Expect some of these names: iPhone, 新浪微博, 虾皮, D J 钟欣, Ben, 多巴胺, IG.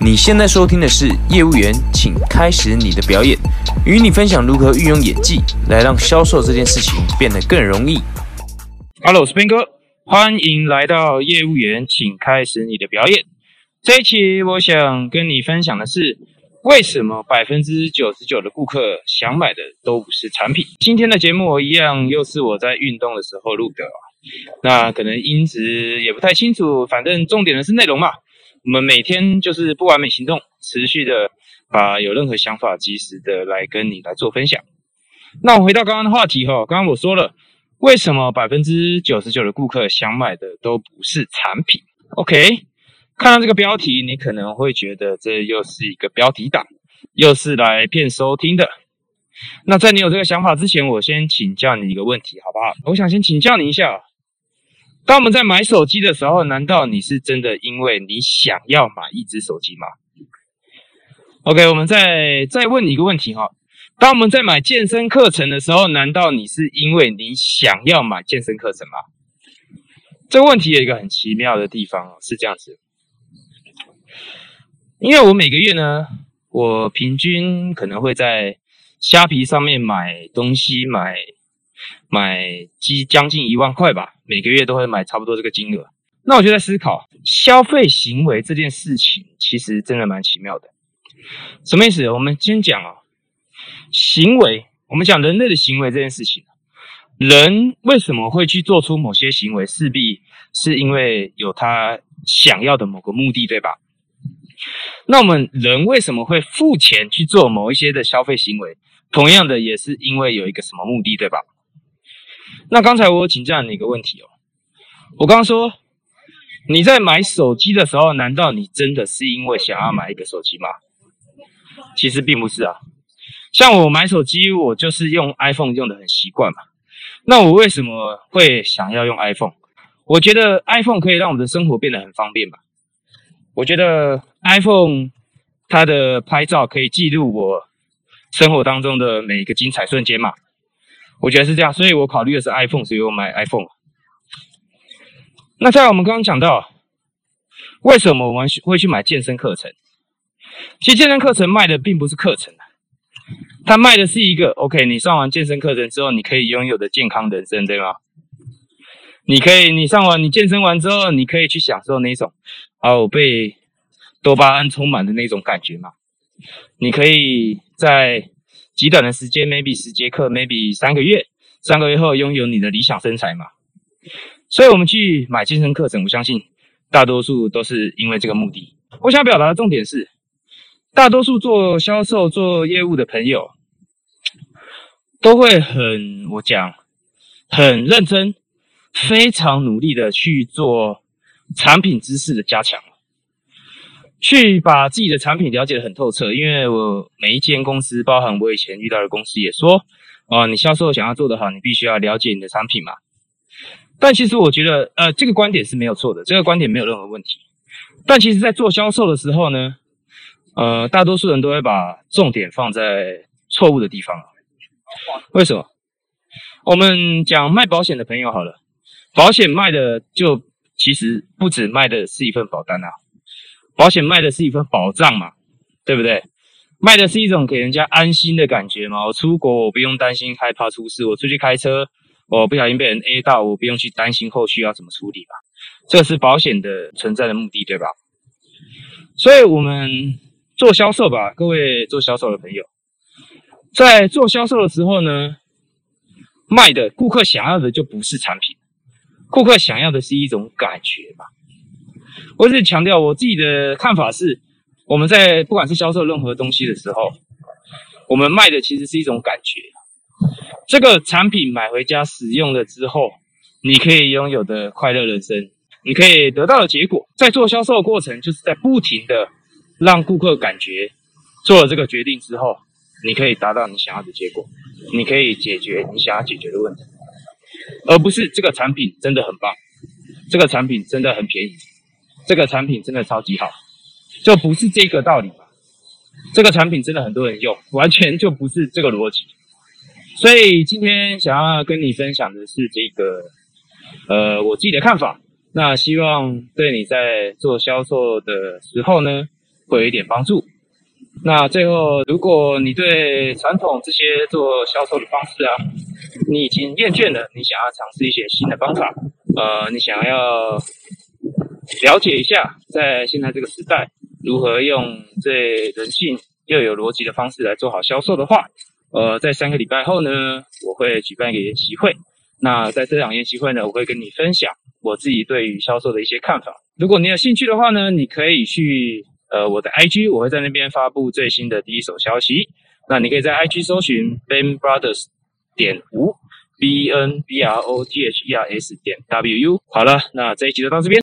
你现在收听的是《业务员，请开始你的表演》，与你分享如何运用演技来让销售这件事情变得更容易。Hello， 我是Ben哥，欢迎来到《业务员，请开始你的表演》。这一期我想跟你分享的是，为什么 99% 的顾客想买的都不是产品。今天的节目一样又是我在运动的时候录的，那可能音质也不太清楚，反正重点的是内容嘛。我们每天就是不完美行动，持续的把有任何想法及时的来跟你来做分享。那我回到刚刚的话题哈，刚刚我说了，为什么 99% 的顾客想买的都不是产品 ？OK， 看到这个标题，你可能会觉得这又是一个标题党，又是来骗收听的。那在你有这个想法之前，我先请教你一个问题，好不好？我想先请教你一下。当我们在买手机的时候，难道你是真的因为你想要买一只手机吗 ？OK， 我们再问你一个问题哈。当我们在买健身课程的时候，难道你是因为你想要买健身课程吗？这个问题有一个很奇妙的地方是这样子，因为我每个月呢，我平均可能会在虾皮上面买东西买将近1万块吧，每个月都会买差不多这个金额。那我就在思考，消费行为这件事情其实真的蛮奇妙的。什么意思？我们先讲啊，行为，我们讲人类的行为这件事情，人为什么会去做出某些行为，势必是因为有他想要的某个目的，对吧？那我们人为什么会付钱去做某一些的消费行为，同样的也是因为有一个什么目的，对吧？那刚才我请教你一个问题哦，我刚刚说你在买手机的时候，难道你真的是因为想要买一个手机吗？其实并不是啊，像我买手机，我就是用 iPhone 用的很习惯嘛。那我为什么会想要用 iPhone？ 我觉得 iPhone 可以让我们的生活变得很方便嘛。我觉得 iPhone 它的拍照可以记录我生活当中的每一个精彩瞬间嘛。我觉得是这样，所以我考虑的是 iPhone， 所以我买 iPhone。 那在我们刚刚讲到，为什么我们会去买健身课程？其实健身课程卖的并不是课程，它卖的是一个 OK， 你上完健身课程之后你可以拥有的健康人生，对吗？你健身完之后，你可以去享受那种被多巴胺充满的那种感觉嘛。你可以在极短的时间 ，maybe 10节课 ，maybe 3个月，3个月后拥有你的理想身材嘛。所以我们去买健身课程，我相信大多数都是因为这个目的。我想表达的重点是，大多数做销售、做业务的朋友，都会很认真、非常努力的去做产品知识的加强，去把自己的产品了解得很透彻。因为我每一间公司，包含我以前遇到的公司也说，你销售想要做得好，你必须要了解你的产品嘛。但其实我觉得，这个观点是没有错的，这个观点没有任何问题。但其实在做销售的时候呢，大多数人都会把重点放在错误的地方。为什么？我们讲卖保险的朋友好了，保险卖的就其实不止卖的是一份保单啊。保险卖的是一份保障嘛，对不对？卖的是一种给人家安心的感觉嘛。我出国，我不用担心害怕出事；我出去开车，我不小心被人 A 到，我不用去担心后续要怎么处理嘛。这是保险的存在的目的，对吧？所以我们做销售吧，各位做销售的朋友，在做销售的时候呢，顾客想要的就不是产品，顾客想要的是一种感觉嘛。我只强调我自己的看法是，我们在不管是销售任何东西的时候，我们卖的其实是一种感觉。这个产品买回家使用了之后，你可以拥有的快乐人生，你可以得到的结果，在做销售的过程就是在不停的让顾客感觉，做了这个决定之后，你可以达到你想要的结果，你可以解决你想要解决的问题，而不是这个产品真的很棒，这个产品真的很便宜，这个产品真的超级好，就不是这个道理吧？这个产品真的很多人用，完全就不是这个逻辑。所以今天想要跟你分享的是这个，我自己的看法，那希望对你在做销售的时候呢，会有一点帮助。那最后，如果你对传统这些做销售的方式啊，你已经厌倦了，你想要尝试一些新的方法，你想要了解一下在现在这个时代如何用最人性又有逻辑的方式来做好销售的话，在3个礼拜后呢，我会举办一个研习会。那在这场研习会呢，我会跟你分享我自己对于销售的一些看法。如果你有兴趣的话呢，你可以去我的 IG， 我会在那边发布最新的第一手消息。那你可以在 IG 搜寻 Ben Brothers 5 B N B R O T H E R S W U。好了，那这一集就到这边。